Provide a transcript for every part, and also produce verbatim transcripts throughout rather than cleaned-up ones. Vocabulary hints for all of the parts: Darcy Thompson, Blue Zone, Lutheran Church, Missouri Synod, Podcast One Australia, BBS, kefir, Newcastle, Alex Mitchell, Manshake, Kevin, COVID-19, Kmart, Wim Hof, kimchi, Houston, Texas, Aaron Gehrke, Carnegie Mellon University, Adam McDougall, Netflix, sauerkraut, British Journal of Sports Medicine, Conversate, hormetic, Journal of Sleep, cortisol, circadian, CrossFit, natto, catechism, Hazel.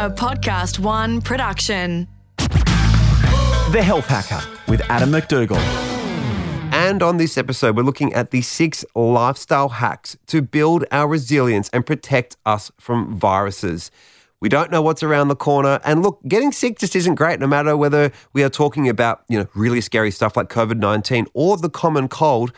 A Podcast One production. The Health Hacker with Adam McDougall. And on this episode, we're looking at the six lifestyle hacks to build our resilience and protect us from viruses. We don't know what's around the corner. And look, getting sick just isn't great, no matter whether we are talking about, you know, really scary stuff like covid nineteen or the common cold.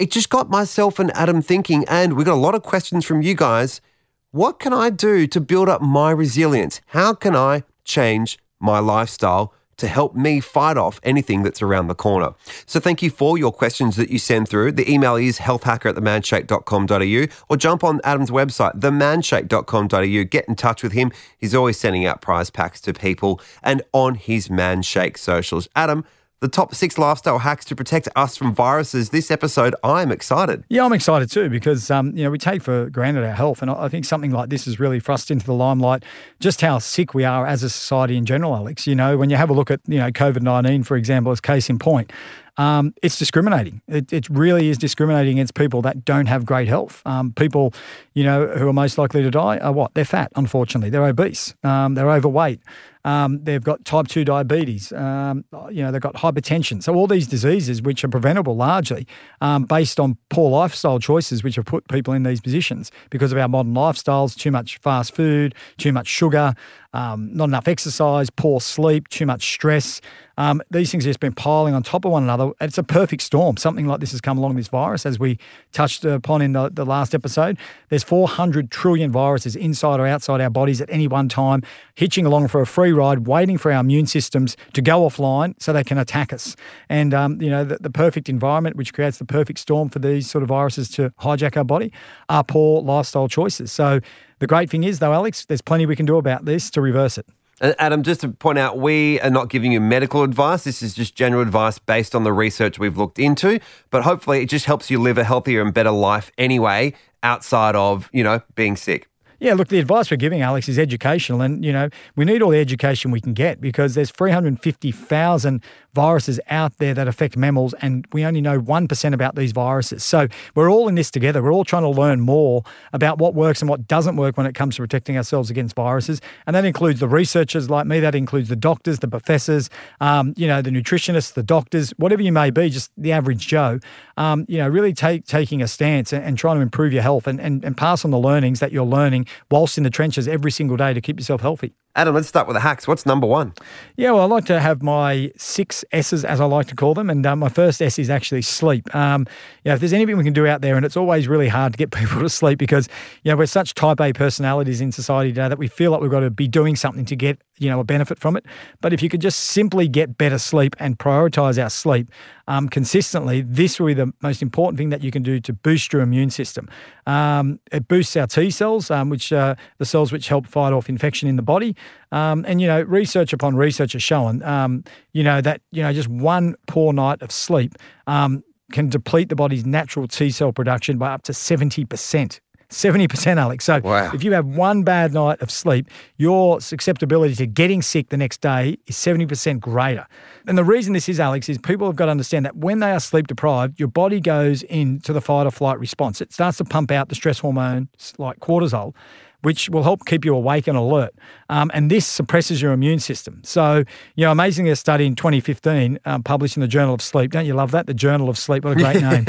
It just got myself and Adam thinking, and we got a lot of questions from you guys. What can I do to build up my resilience? How can I change my lifestyle to help me fight off anything that's around the corner? So thank you for your questions that you send through. The email is healthhacker at the manshake dot com dot a u or jump on Adam's website, the manshake dot com dot a u. Get in touch with him. He's always sending out prize packs to people and on his Manshake socials. Adam, the top six lifestyle hacks to protect us from viruses. This episode, I'm excited. Yeah, I'm excited too because, um, you know, we take for granted our health, and I think something like this has really thrust into the limelight just how sick we are as a society in general, Alex. You know, when you have a look at, you know, covid nineteen, for example, as case in point, Um, it's discriminating. It, it really is discriminating against people that don't have great health. Um, people, you know, who are most likely to die are what? They're fat, unfortunately. They're obese. Um, they're overweight. Um, they've got type two diabetes. Um, you know, they've got hypertension. So all these diseases, which are preventable largely um, based on poor lifestyle choices, which have put people in these positions because of our modern lifestyles, too much fast food, too much sugar, um, not enough exercise, poor sleep, too much stress. Um, these things have just been piling on top of one another. It's a perfect storm. Something like this has come along, this virus, as we touched upon in the, the last episode. There's four hundred trillion viruses inside or outside our bodies at any one time, hitching along for a free ride, waiting for our immune systems to go offline so they can attack us. And, um, you know, the, the perfect environment, which creates the perfect storm for these sort of viruses to hijack our body, are poor lifestyle choices. So the great thing is, though, Alex, there's plenty we can do about this to reverse it. And Adam, just to point out, we are not giving you medical advice. This is just general advice based on the research we've looked into. But hopefully it just helps you live a healthier and better life anyway, outside of, you know, being sick. Yeah, look, the advice we're giving, Alex, is educational, and, you know, we need all the education we can get because there's three hundred fifty thousand viruses out there that affect mammals, and we only know one percent about these viruses. So we're all in this together. We're all trying to learn more about what works and what doesn't work when it comes to protecting ourselves against viruses, and that includes the researchers like me. That includes the doctors, the professors, um, you know, the nutritionists, the doctors, whatever you may be, just the average Joe, um, you know, really take, taking a stance and, and trying to improve your health and, and, and pass on the learnings that you're learning whilst in the trenches every single day to keep yourself healthy. Adam, let's start with the hacks. What's number one? Yeah, well, I like to have my six S's, as I like to call them, and um, my first S is actually sleep. Um, you know, if there's anything we can do out there, and it's always really hard to get people to sleep because, you know, we're such type A personalities in society today that we feel like we've got to be doing something to get, you know, a benefit from it. But if you could just simply get better sleep and prioritise our sleep um, consistently, this will be the most important thing that you can do to boost your immune system. Um, it boosts our T cells, um, which uh, the cells which help fight off infection in the body. Um, and, you know, research upon research has shown, um, you know, that, you know, just one poor night of sleep um, can deplete the body's natural T cell production by up to seventy percent. seventy percent, Alex. So wow. If you have one bad night of sleep, your susceptibility to getting sick the next day is seventy percent greater. And the reason this is, Alex, is people have got to understand that when they are sleep deprived, your body goes into the fight or flight response. It starts to pump out the stress hormones like cortisol, which will help keep you awake and alert. Um, and this suppresses your immune system. So, you know, amazingly, a study in twenty fifteen um, published in the Journal of Sleep, don't you love that? The Journal of Sleep, what a great name,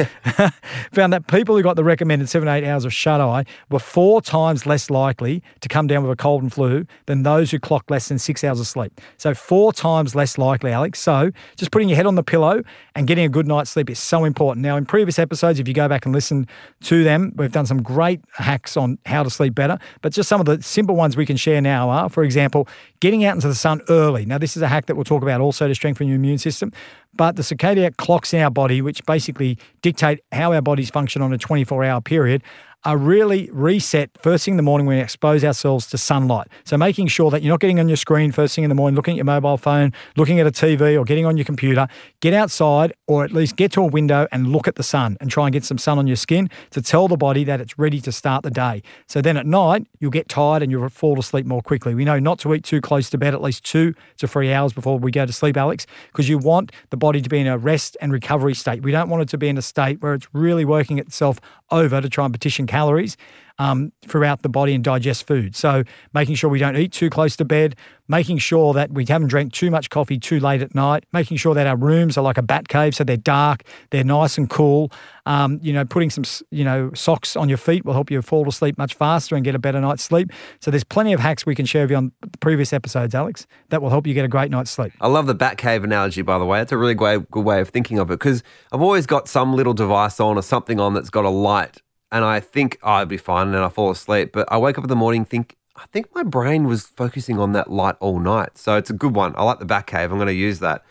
found that people who got the recommended seven to eight hours of shut-eye were four times less likely to come down with a cold and flu than those who clocked less than six hours of sleep. So four times less likely, Alex. So just putting your head on the pillow and getting a good night's sleep is so important. Now, in previous episodes, if you go back and listen to them, we've done some great hacks on how to sleep better. But just some of the simple ones we can share now are, for example, getting out into the sun early. Now, this is a hack that we'll talk about also to strengthen your immune system. But the circadian clocks in our body, which basically dictate how our bodies function on a twenty-four hour period, are really reset first thing in the morning when we expose ourselves to sunlight. So making sure that you're not getting on your screen first thing in the morning, looking at your mobile phone, looking at a T V or getting on your computer. Get outside or at least get to a window and look at the sun and try and get some sun on your skin to tell the body that it's ready to start the day. So then at night, you'll get tired and you'll fall to sleep more quickly. We know not to eat too close to bed, at least two to three hours before we go to sleep, Alex, because you want the body to be in a rest and recovery state. We don't want it to be in a state where it's really working itself over to try and petition calories. um, throughout the body and digest food. So making sure we don't eat too close to bed, making sure that we haven't drank too much coffee too late at night, making sure that our rooms are like a bat cave, so they're dark, they're nice and cool. Um, you know, putting some, you know, socks on your feet will help you fall to sleep much faster and get a better night's sleep. So there's plenty of hacks we can share with you on the previous episodes, Alex, that will help you get a great night's sleep. I love the bat cave analogy, by the way. That's a really great, good way of thinking of it, because I've always got some little device on or something on that's got a light, and I think oh, I'd be fine and I fall asleep. But I wake up in the morning and think, I think my brain was focusing on that light all night. So it's a good one. I like the bat cave. I'm going to use that.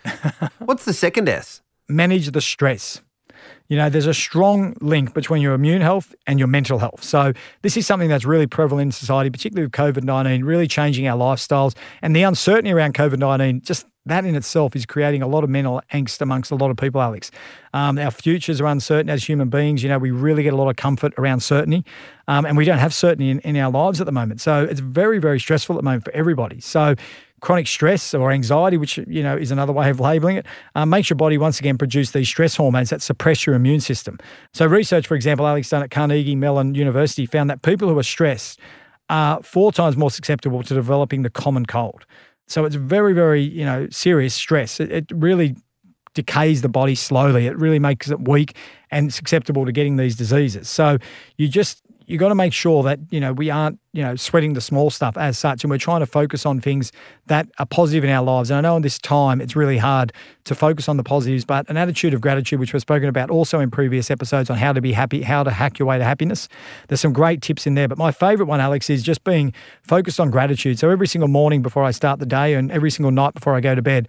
What's the second S? Manage the stress. You know, there's a strong link between your immune health and your mental health. So this is something that's really prevalent in society, particularly with COVID nineteen, really changing our lifestyles. And the uncertainty around COVID nineteen, just that in itself is creating a lot of mental angst amongst a lot of people, Alex. Um, our futures are uncertain as human beings. You know, we really get a lot of comfort around certainty, um, and we don't have certainty in, in our lives at the moment. So it's very, very stressful at the moment for everybody. So chronic stress or anxiety, which, you know, is another way of labeling it, uh, makes your body once again produce these stress hormones that suppress your immune system. So research, for example, Alex, done at Carnegie Mellon University found that people who are stressed are four times more susceptible to developing the common cold. So it's very, very, you know, serious stress. It, it really decays the body slowly. It really makes it weak and susceptible to getting these diseases. So you just, you got to make sure that, you know, we aren't, you know, sweating the small stuff as such, and we're trying to focus on things that are positive in our lives. And I know in this time it's really hard to focus on the positives, but an attitude of gratitude, which we've spoken about also in previous episodes on how to be happy, how to hack your way to happiness. There's some great tips in there, but my favorite one, Alex, is just being focused on gratitude. So every single morning before I start the day and every single night before I go to bed,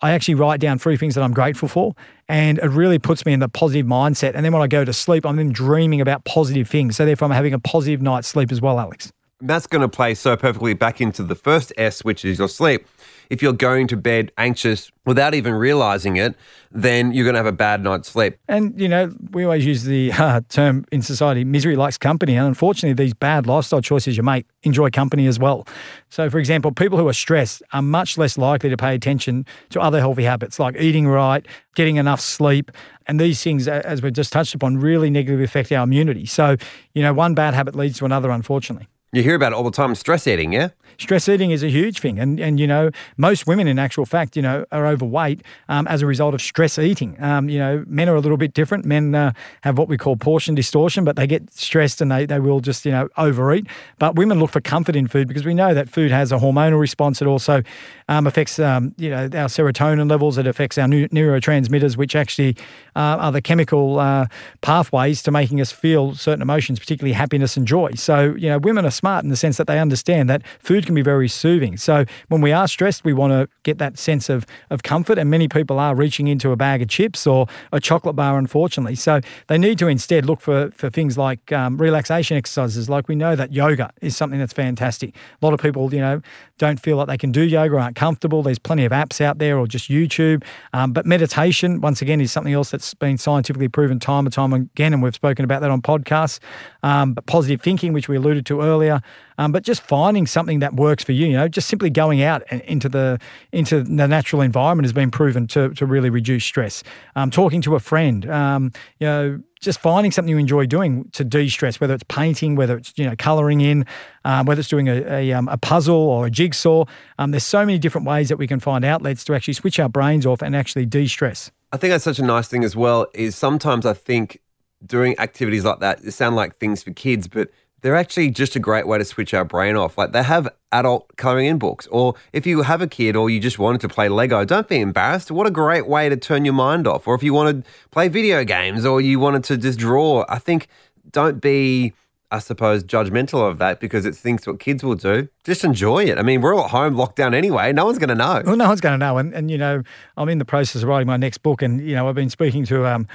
I actually write down three things that I'm grateful for, and it really puts me in the positive mindset. And then when I go to sleep, I'm then dreaming about positive things. So therefore, I'm having a positive night's sleep as well, Alex. That's going to play so perfectly back into the first S, which is your sleep. If you're going to bed anxious without even realizing it, then you're going to have a bad night's sleep. And, you know, we always use the uh, term in society, misery likes company. And unfortunately, these bad lifestyle choices you make enjoy company as well. So, for example, people who are stressed are much less likely to pay attention to other healthy habits like eating right, getting enough sleep. And these things, as we've just touched upon, really negatively affect our immunity. So, you know, one bad habit leads to another, unfortunately. You hear about it all the time, stress eating, yeah? Stress eating is a huge thing. And, and you know, most women, in actual fact, you know, are overweight um, as a result of stress eating. Um, you know, men are a little bit different. Men uh, have what we call portion distortion, but they get stressed and they, they will just, you know, overeat. But women look for comfort in food because we know that food has a hormonal response. It also um, affects, um, you know, our serotonin levels. It affects our neurotransmitters, which actually uh, are the chemical uh, pathways to making us feel certain emotions, particularly happiness and joy. So, you know, women are smart in the sense that they understand that food can be very soothing. So when we are stressed, we want to get that sense of of comfort, and many people are reaching into a bag of chips or a chocolate bar, unfortunately. So they need to instead look for, for things like um, relaxation exercises. Like we know that yoga is something that's fantastic. A lot of people, you know, don't feel like they can do yoga, aren't comfortable. There's plenty of apps out there or just YouTube. Um, but meditation, once again, is something else that's been scientifically proven time and time again, and we've spoken about that on podcasts. Um, but positive thinking, which we alluded to earlier, Um, but just finding something that works for you, you know, just simply going out and into the into the natural environment has been proven to to really reduce stress. Um, talking to a friend, um, you know, just finding something you enjoy doing to de-stress, whether it's painting, whether it's, you know, colouring in, um, whether it's doing a a, um, a puzzle or a jigsaw. Um, there's so many different ways that we can find outlets to actually switch our brains off and actually de-stress. I think that's such a nice thing as well, is sometimes I think doing activities like that, they sound like things for kids, but they're actually just a great way to switch our brain off. Like, they have adult colouring in books, or if you have a kid or you just wanted to play Lego, don't be embarrassed. What a great way to turn your mind off. Or if you wanted to play video games or you wanted to just draw, I think don't be, I suppose, judgmental of that, because it's things what kids will do. Just enjoy it. I mean, we're all at home locked down anyway. No one's going to know. Well, no one's going to know. And, and, you know, I'm in the process of writing my next book, and, you know, I've been speaking to um.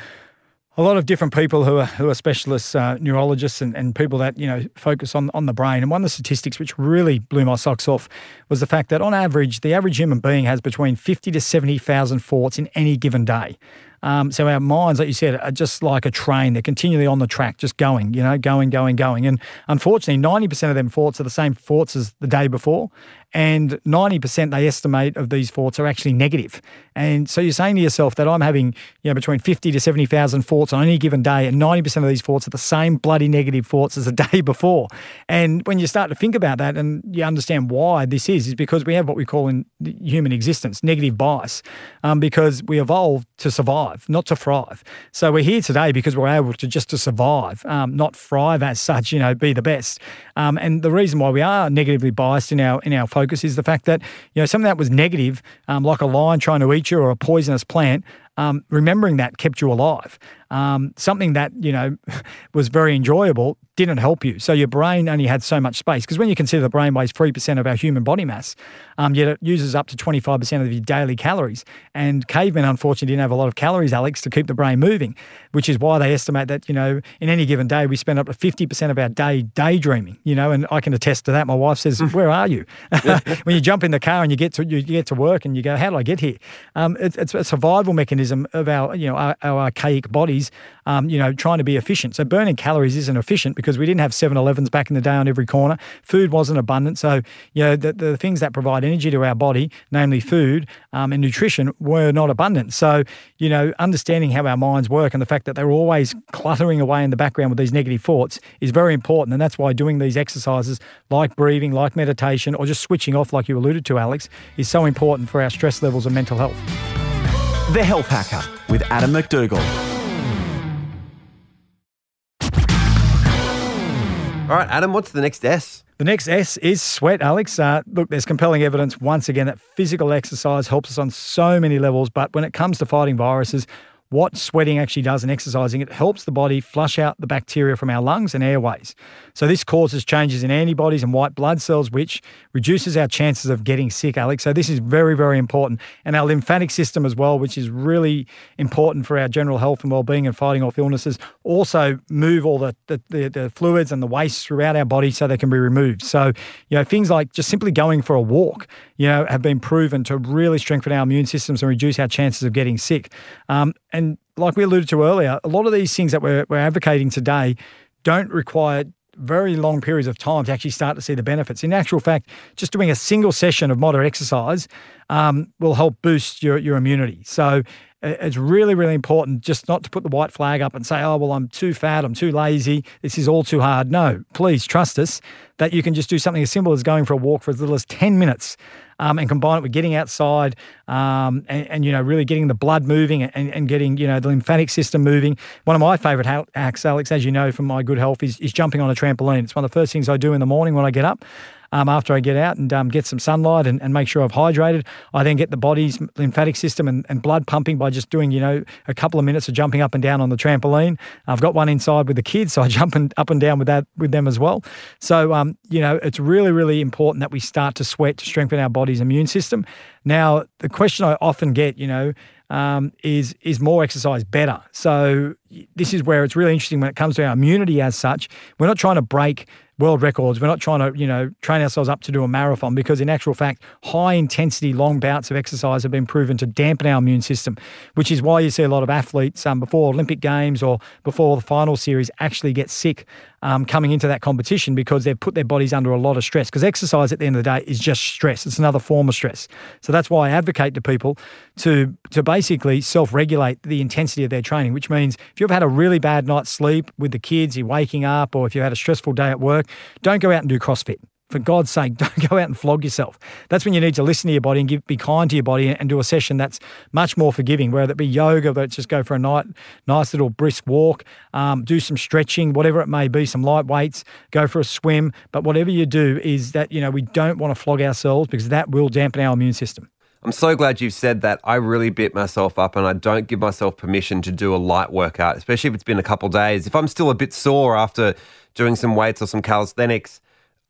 a lot of different people who are who are specialists, uh, neurologists and, and people that, you know, focus on, on the brain. And one of the statistics which really blew my socks off was the fact that on average, the average human being has between fifty to seventy thousand thoughts in any given day. Um, so our minds, like you said, are just like a train. They're continually on the track, just going, you know, going, going, going. And unfortunately, ninety percent of them thoughts are the same thoughts as the day before. And ninety percent, they estimate, of these thoughts are actually negative. And so you're saying to yourself that I'm having, you know, between fifty to seventy thousand thoughts on any given day, and ninety percent of these thoughts are the same bloody negative thoughts as the day before. And when you start to think about that and you understand why this is, is because we have what we call in human existence, negative bias, um, because we evolved to survive, not to thrive. So we're here today because we're able to just to survive, um, not thrive as such, you know, be the best. Um, and the reason why we are negatively biased in our in our focus is the fact that, you know, something that was negative, um, like a lion trying to eat you or a poisonous plant, um, remembering that kept you alive. Um, something that, you know, was very enjoyable didn't help you. So your brain only had so much space, because when you consider the brain weighs three percent of our human body mass, um, yet it uses up to twenty-five percent of your daily calories. And cavemen, unfortunately, didn't have a lot of calories, Alex, to keep the brain moving, which is why they estimate that, you know, in any given day, we spend up to fifty percent of our day daydreaming, you know, and I can attest to that. My wife says, where are you? When you jump in the car and you get to, you get to work and you go, how did I get here? Um, it, it's a survival mechanism of our, you know, our, our archaic bodies. Um, you know, trying to be efficient. So burning calories isn't efficient because we didn't have seven elevens back in the day on every corner. Food wasn't abundant. So, you know, the, the things that provide energy to our body, namely food um, and nutrition, were not abundant. So, you know, understanding how our minds work and the fact that they're always cluttering away in the background with these negative thoughts is very important. And that's why doing these exercises like breathing, like meditation, or just switching off like you alluded to, Alex, is so important for our stress levels and mental health. The Health Hacker with Adam McDougall. All right, Adam, what's the next S? The next S is sweat, Alex. Uh, look, there's compelling evidence, once again, that physical exercise helps us on so many levels. But when it comes to fighting viruses, what sweating actually does in exercising, it helps the body flush out the bacteria from our lungs and airways. So this causes changes in antibodies and white blood cells, which reduces our chances of getting sick, Alex. So this is very, very important. And our lymphatic system as well, which is really important for our general health and well-being and fighting off illnesses, also move all the, the, the, the fluids and the waste throughout our body so they can be removed. So, you know, things like just simply going for a walk, you know, have been proven to really strengthen our immune systems and reduce our chances of getting sick. Um, and And like we alluded to earlier, a lot of these things that we're, we're advocating today don't require very long periods of time to actually start to see the benefits. In actual fact, just doing a single session of moderate exercise um, will help boost your, your immunity. So it's really, really important just not to put the white flag up and say, oh, well, I'm too fat, I'm too lazy, this is all too hard. No, please trust us that you can just do something as simple as going for a walk for as little as ten minutes. Um, and combine it with getting outside um, and, and, you know, really getting the blood moving and, and getting, you know, the lymphatic system moving. One of my favourite hacks, Alex, as you know from my good health, is, is jumping on a trampoline. It's one of the first things I do in the morning when I get up. Um, after I get out and um, get some sunlight and, and make sure I've hydrated, I then get the body's lymphatic system and, and blood pumping by just doing, you know, a couple of minutes of jumping up and down on the trampoline. I've got one inside with the kids, so I jump in, up and down with that with them as well. So, um, you know, it's really, really important that we start to sweat to strengthen our body's immune system. Now, the question I often get, you know, Um, is is more exercise better? So this is where it's really interesting when it comes to our immunity as such. We're not trying to break world records. We're not trying to, you know, train ourselves up to do a marathon, because in actual fact, high intensity, long bouts of exercise have been proven to dampen our immune system, which is why you see a lot of athletes um, before Olympic Games or before the final series actually get sick um, coming into that competition, because they've put their bodies under a lot of stress, because exercise at the end of the day is just stress. It's another form of stress. So that's why I advocate to people to, to basically basically self-regulate the intensity of their training, which means if you've had a really bad night's sleep with the kids, you're waking up, or if you've had a stressful day at work, don't go out and do CrossFit. For God's sake, don't go out and flog yourself. That's when you need to listen to your body and give, be kind to your body and, and do a session that's much more forgiving, whether it be yoga, whether it's just go for a night, nice little brisk walk, um, do some stretching, whatever it may be, some light weights, go for a swim. But whatever you do is that, you know, we don't want to flog ourselves, because that will dampen our immune system. I'm so glad you've said that. I really bit myself up, and I don't give myself permission to do a light workout, especially if it's been a couple of days. If I'm still a bit sore after doing some weights or some calisthenics,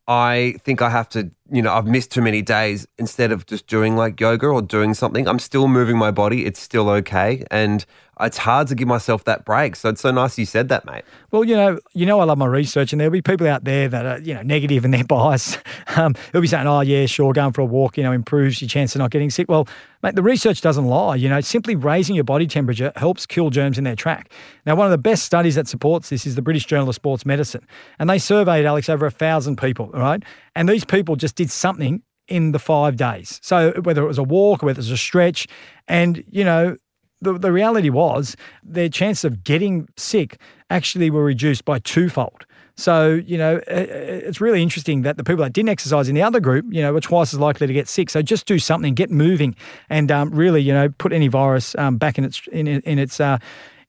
I think I have to you know, I've missed too many days, instead of just doing like yoga or doing something, I'm still moving my body. It's still okay. And it's hard to give myself that break. So it's so nice you said that, mate. Well, you know, you know, I love my research, and there'll be people out there that are, you know, negative in their bias. Um, they'll be saying, oh yeah, sure, going for a walk, you know, improves your chance of not getting sick. Well, mate, the research doesn't lie. You know, simply raising your body temperature helps kill germs in their track. Now, one of the best studies that supports this is the British Journal of Sports Medicine. And they surveyed, Alex, over a thousand people, all right? And these people just did something in the five days. So whether it was a walk, whether it was a stretch, and, you know, The, the reality was their chance of getting sick actually were reduced by twofold. So, you know, it's really interesting that the people that didn't exercise in the other group, you know, were twice as likely to get sick. So just do something, get moving, and um, really, you know, put any virus um, back in its in, in its uh,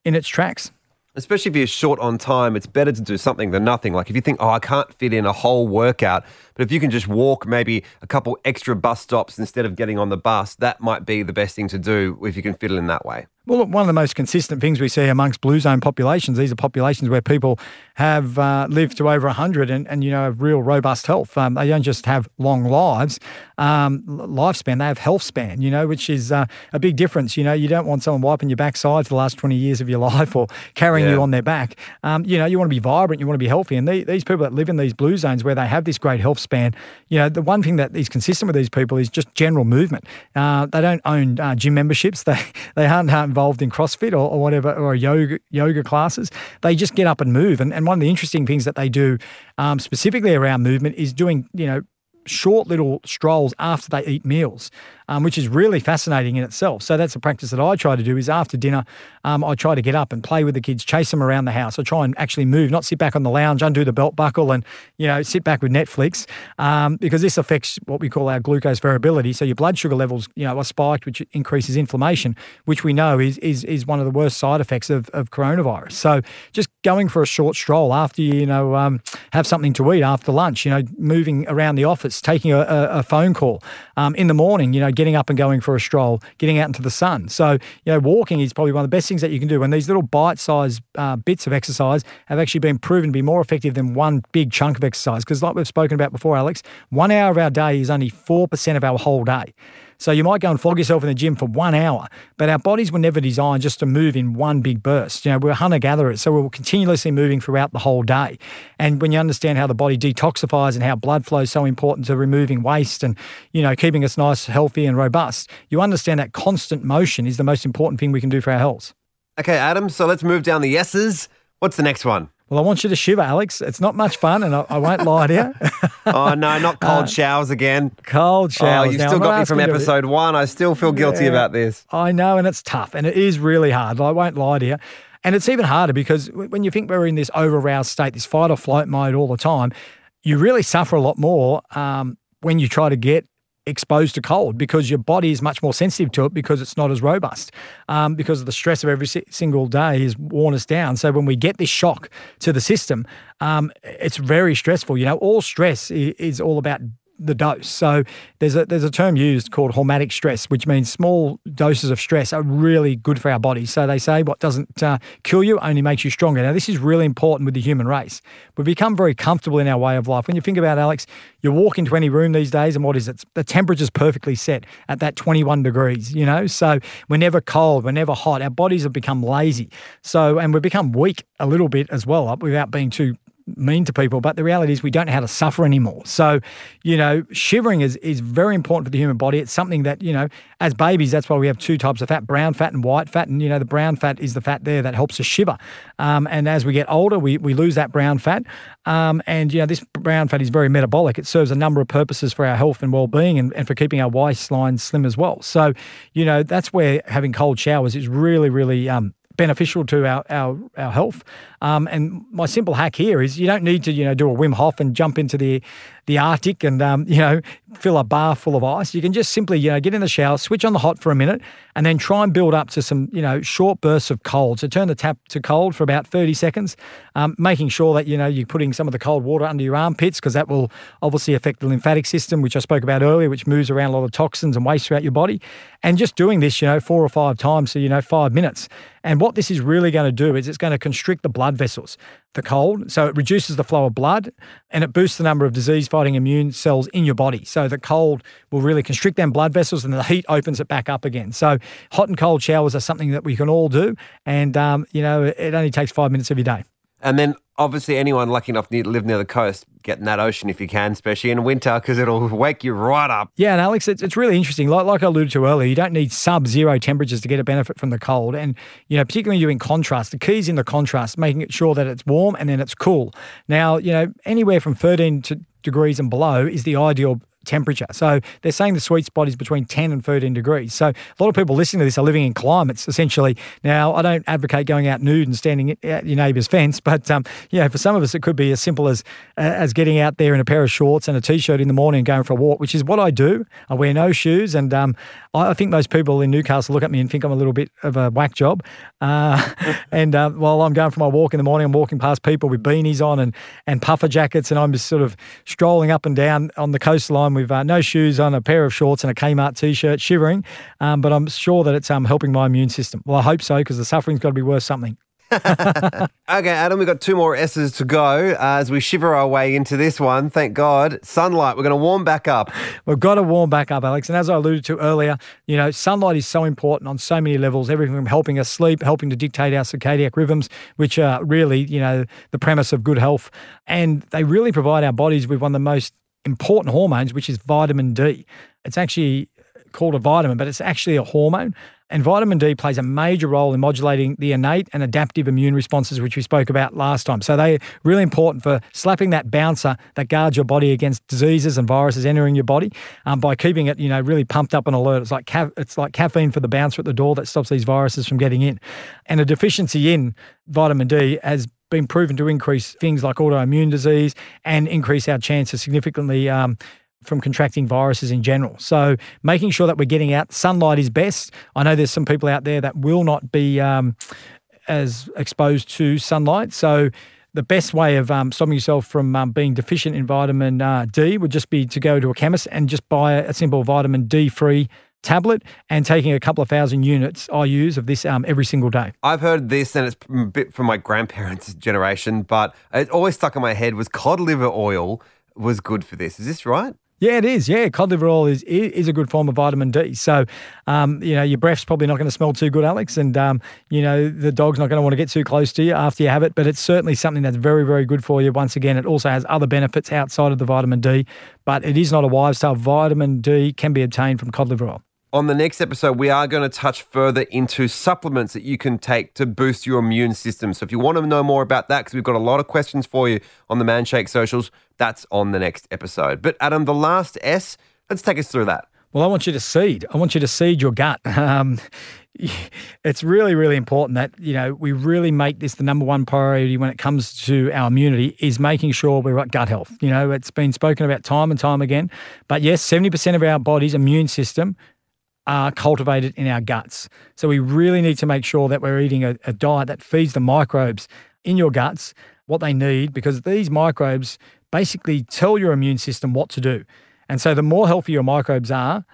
in its tracks. Especially if you're short on time, it's better to do something than nothing. Like if you think, oh, I can't fit in a whole workout, but if you can just walk maybe a couple extra bus stops instead of getting on the bus, that might be the best thing to do if you can fit it in that way. Well, look, one of the most consistent things we see amongst Blue Zone populations, these are populations where people have uh, lived to over one hundred and, and, you know, have real robust health. Um, they don't just have long lives, um, lifespan, they have health span, you know, which is uh, a big difference. You know, you don't want someone wiping your backside for the last twenty years of your life or carrying yeah. you on their back. Um, you know, you want to be vibrant, you want to be healthy. And the, these people that live in these Blue Zones where they have this great health span, you know, the one thing that is consistent with these people is just general movement. Uh, they don't own uh, gym memberships. They, they aren't involved in CrossFit or, or whatever, or yoga yoga classes. They just get up and move. And, and one of the interesting things that they do um, specifically around movement is doing, you know, short little strolls after they eat meals, um, which is really fascinating in itself. So that's a practice that I try to do is after dinner, um, I try to get up and play with the kids, chase them around the house. I try and actually move, not sit back on the lounge, undo the belt buckle and, you know, sit back with Netflix, um, because this affects what we call our glucose variability. So your blood sugar levels, you know, are spiked, which increases inflammation, which we know is is is one of the worst side effects of, of coronavirus. So just going for a short stroll after, you know, um, have something to eat after lunch, you know, moving around the office, taking a, a phone call um, in the morning, you know, getting up and going for a stroll, getting out into the sun. So, you know, walking is probably one of the best things that you can do. And these little bite-sized uh, bits of exercise have actually been proven to be more effective than one big chunk of exercise. Because like we've spoken about before, Alex, one hour of our day is only four percent of our whole day. So you might go and flog yourself in the gym for one hour, but our bodies were never designed just to move in one big burst. You know, we're hunter-gatherers, so we're continuously moving throughout the whole day. And when you understand how the body detoxifies and how blood flow is so important to removing waste and, you know, keeping us nice, healthy and robust, you understand that constant motion is the most important thing we can do for our health. Okay, Adam, so let's move down the yeses. What's the next one? Well, I want you to shiver, Alex. It's not much fun, and I, I won't lie to you. Oh, no, not cold uh, showers again. Cold showers. Oh, you've now, still I'm got me from episode one. I still feel guilty yeah, about this. I know, and it's tough, and it is really hard. I won't lie to you. And it's even harder because when you think we're in this over-aroused state, this fight or flight mode all the time, you really suffer a lot more um, when you try to get exposed to cold, because your body is much more sensitive to it because it's not as robust, um, because of the stress of every si- single day has worn us down. So when we get this shock to the system, um, it's very stressful. You know, all stress is, is all about the dose. So there's a there's a term used called hormetic stress, which means small doses of stress are really good for our bodies. So they say what doesn't uh, kill you only makes you stronger. Now, this is really important with the human race. We've become very comfortable in our way of life. When you think about it, Alex, you walk into any room these days and what is it? The temperature's perfectly set at that twenty-one degrees, you know? So we're never cold, we're never hot. Our bodies have become lazy. So, and we've become weak a little bit as well, without being too mean to people, but the reality is we don't know how to suffer anymore. So, you know, shivering is, is very important for the human body. It's something that, you know, as babies, that's why we have two types of fat, brown fat and white fat. And, you know, the brown fat is the fat there that helps us shiver. Um, and as we get older, we, we lose that brown fat. Um, and, you know, this brown fat is very metabolic. It serves a number of purposes for our health and well-being and, and for keeping our waistline slim as well. So, you know, that's where having cold showers is really, really um beneficial to our our, our health. Um, and my simple hack here is you don't need to, you know, do a Wim Hof and jump into the the Arctic and, um, you know, fill a bath full of ice. You can just simply, you know, get in the shower, switch on the hot for a minute, and then try and build up to some, you know, short bursts of cold. So turn the tap to cold for about thirty seconds, um, making sure that, you know, you're putting some of the cold water under your armpits, because that will obviously affect the lymphatic system, which I spoke about earlier, which moves around a lot of toxins and waste throughout your body. And just doing this, you know, four or five times, so, you know, five minutes. And what this is really going to do is it's going to constrict the blood vessels. the cold. So it reduces the flow of blood and it boosts the number of disease-fighting immune cells in your body. So the cold will really constrict them blood vessels and the heat opens it back up again. So hot and cold showers are something that we can all do. And, um, you know, it only takes five minutes of your day. And then obviously anyone lucky enough to live near the coast, get in that ocean if you can, especially in winter, because it'll wake you right up. Yeah, and Alex, it's, it's really interesting. Like, like I alluded to earlier, you don't need sub-zero temperatures to get a benefit from the cold. And, you know, particularly in contrast, the key's in the contrast, making it sure that it's warm and then it's cool. Now, you know, anywhere from thirteen to degrees and below is the ideal temperature. So they're saying the sweet spot is between ten and thirteen degrees. So a lot of people listening to this are living in climates, essentially. Now, I don't advocate going out nude and standing at your neighbour's fence, but um, you know, for some of us, it could be as simple as uh, as getting out there in a pair of shorts and a T-shirt in the morning and going for a walk, which is what I do. I wear no shoes, and um, I, I think most people in Newcastle look at me and think I'm a little bit of a whack job. Uh, and uh, while I'm going for my walk in the morning, I'm walking past people with beanies on and, and puffer jackets, and I'm just sort of strolling up and down on the coastline with uh, no shoes on, a pair of shorts and a Kmart T-shirt, shivering. Um, but I'm sure that it's um, helping my immune system. Well, I hope so, because the suffering's got to be worth something. Okay, Adam, we've got two more S's to go uh, as we shiver our way into this one. Thank God. Sunlight, we're going to warm back up. We've got to warm back up, Alex. And as I alluded to earlier, you know, sunlight is so important on so many levels, everything from helping us sleep, helping to dictate our circadian rhythms, which are really, you know, the premise of good health. And they really provide our bodies with one of the most important hormones, which is vitamin D. It's actually called a vitamin, but it's actually a hormone. And vitamin D plays a major role in modulating the innate and adaptive immune responses, which we spoke about last time. So they're really important for slapping that bouncer that guards your body against diseases and viruses entering your body um, by keeping it, you know, really pumped up and alert. It's like ca- it's like caffeine for the bouncer at the door that stops these viruses from getting in. And a deficiency in vitamin D has been proven to increase things like autoimmune disease and increase our chances significantly um, from contracting viruses in general. So making sure that we're getting out, sunlight is best. I know there's some people out there that will not be um, as exposed to sunlight. So the best way of um, stopping yourself from um, being deficient in vitamin uh, D would just be to go to a chemist and just buy a simple vitamin D-free tablet and taking a couple of thousand units I use of this um, every single day. I've heard this, and it's a bit from my grandparents' generation, but it always stuck in my head was cod liver oil was good for this. Is this right? Yeah, it is. Yeah, cod liver oil is is a good form of vitamin D. So, um, you know, your breath's probably not going to smell too good, Alex, and, um, you know, the dog's not going to want to get too close to you after you have it, but it's certainly something that's very, very good for you. Once again, it also has other benefits outside of the vitamin D, but it is not a wives' tale. Vitamin D can be obtained from cod liver oil. On the next episode, we are going to touch further into supplements that you can take to boost your immune system. So if you want to know more about that, because we've got a lot of questions for you on the Manshake socials, that's on the next episode. But Adam, the last S, let's take us through that. Well, I want you to seed. I want you to seed your gut. Um, it's really, really important that, you know, we really make this the number one priority when it comes to our immunity is making sure we've got gut health. You know, it's been spoken about time and time again. But yes, seventy percent of our body's immune system are cultivated in our guts. So we really need to make sure that we're eating a, a diet that feeds the microbes in your guts what they need, because these microbes basically tell your immune system what to do. And so the more healthy your microbes are,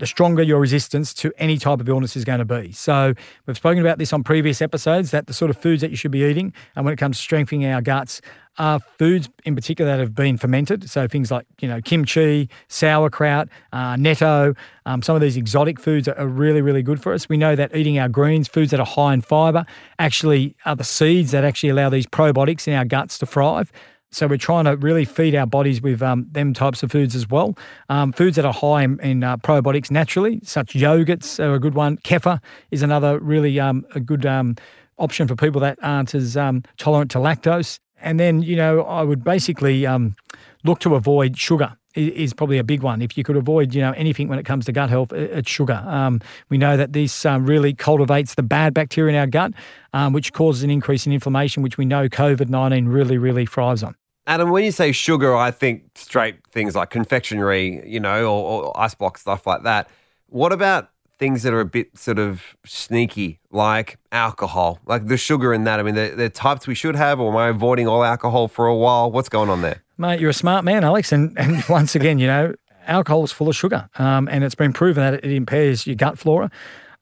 the stronger your resistance to any type of illness is going to be. So we've spoken about this on previous episodes, that the sort of foods that you should be eating and when it comes to strengthening our guts are foods in particular that have been fermented. So things like, you know, kimchi, sauerkraut, uh, natto, um, some of these exotic foods are, are really, really good for us. We know that eating our greens, foods that are high in fibre, actually are the seeds that actually allow these probiotics in our guts to thrive. So we're trying to really feed our bodies with um, them types of foods as well. Um, foods that are high in, in uh, probiotics naturally, such yogurts are a good one. Kefir is another really um, a good um, option for people that aren't as um, tolerant to lactose. And then, you know, I would basically um, look to avoid sugar. Is probably a big one. If you could avoid, you know, anything when it comes to gut health, it's sugar. Um, we know that this um, really cultivates the bad bacteria in our gut, um, which causes an increase in inflammation, which we know covid nineteen really, really thrives on. Adam, when you say sugar, I think straight things like confectionery, you know, or, or icebox, stuff like that. What about things that are a bit sort of sneaky, like alcohol, like the sugar in that? I mean, the, the types we should have, or am I avoiding all alcohol for a while? What's going on there? Mate, you're a smart man, Alex. And, and once again, you know, alcohol is full of sugar um, and it's been proven that it impairs your gut flora.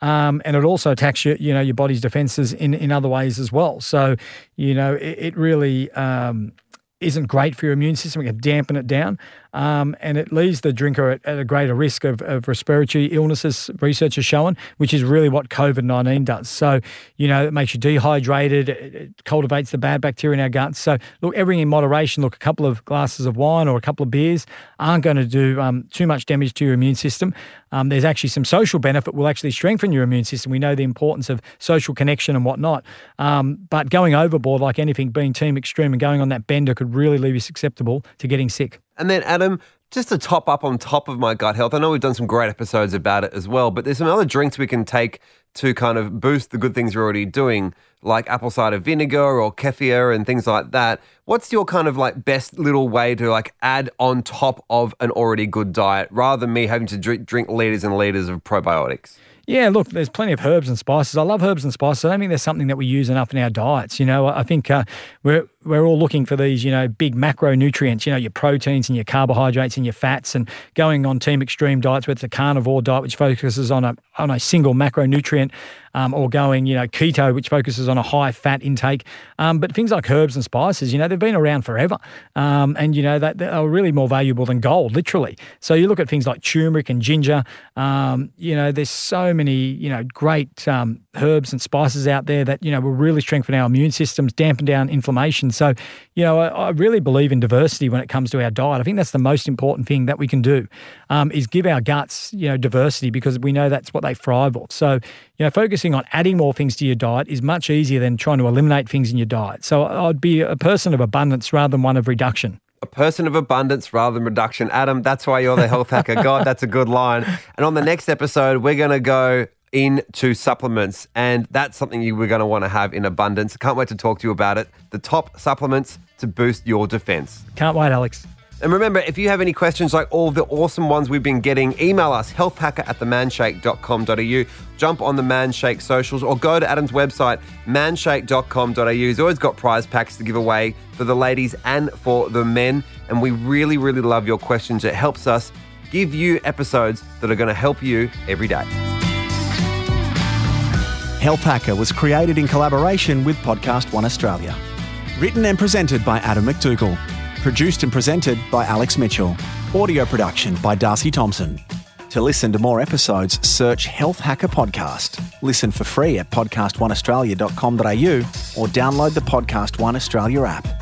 Um, and it also attacks your, you know, your body's defenses in, in other ways as well. So, you know, it, it really um, isn't great for your immune system. It can dampen it down. Um, and it leaves the drinker at, at a greater risk of, of respiratory illnesses, research has shown, which is really what COVID nineteen does. So, you know, it makes you dehydrated, it, it cultivates the bad bacteria in our guts. So, look, everything in moderation. Look, a couple of glasses of wine or a couple of beers aren't going to do um, too much damage to your immune system. Um, there's actually some social benefit will actually strengthen your immune system. We know the importance of social connection and whatnot. Um, but going overboard, like anything, being team extreme and going on that bender could really leave you susceptible to getting sick. And then, Adam, just to top up on top of my gut health, I know we've done some great episodes about it as well, but there's some other drinks we can take to kind of boost the good things you're already doing, like apple cider vinegar or kefir and things like that. What's your kind of like best little way to like add on top of an already good diet rather than me having to drink, drink liters and liters of probiotics? Yeah, look, there's plenty of herbs and spices. I love herbs and spices. I don't think there's something that we use enough in our diets. You know, I think uh, we're we're all looking for these, you know, big macronutrients, you know, your proteins and your carbohydrates and your fats, and going on team extreme diets, whether it's a carnivore diet, which focuses on a on a single macronutrient, um, or going, you know, keto, which focuses on a high fat intake. Um, but things like herbs and spices, you know, they've been around forever. Um, and, you know, they, they are really more valuable than gold, literally. So you look at things like turmeric and ginger, um, you know, there's so many, you know, great um, herbs and spices out there that, you know, will really strengthen our immune systems, dampen down inflammation. So, you know, I, I really believe in diversity when it comes to our diet. I think that's the most important thing that we can do um, is give our guts, you know, diversity, because we know that's what they thrive off. So, you know, focusing on adding more things to your diet is much easier than trying to eliminate things in your diet. So I'd be a person of abundance rather than one of reduction. A person of abundance rather than reduction. Adam, that's why you're the health hacker. God, that's a good line. And on the next episode, we're going to go into supplements, and that's something you we're going to want to have in abundance. Can't wait to talk to you about it. The top supplements to boost your defense. Can't wait, Alex. And remember, if you have any questions like all the awesome ones we've been getting, email us, health hacker at the manshake dot com dot a u. Jump on the Manshake socials or go to Adam's website, manshake dot com dot a u. He's always got prize packs to give away for the ladies and for the men. And we really, really love your questions. It helps us give you episodes that are going to help you every day. Health Hacker was created in collaboration with Podcast One Australia. Written and presented by Adam McDougall. Produced and presented by Alex Mitchell. Audio production by Darcy Thompson. To listen to more episodes, search Health Hacker Podcast. Listen for free at podcast one australia dot com dot a u or download the Podcast One Australia app.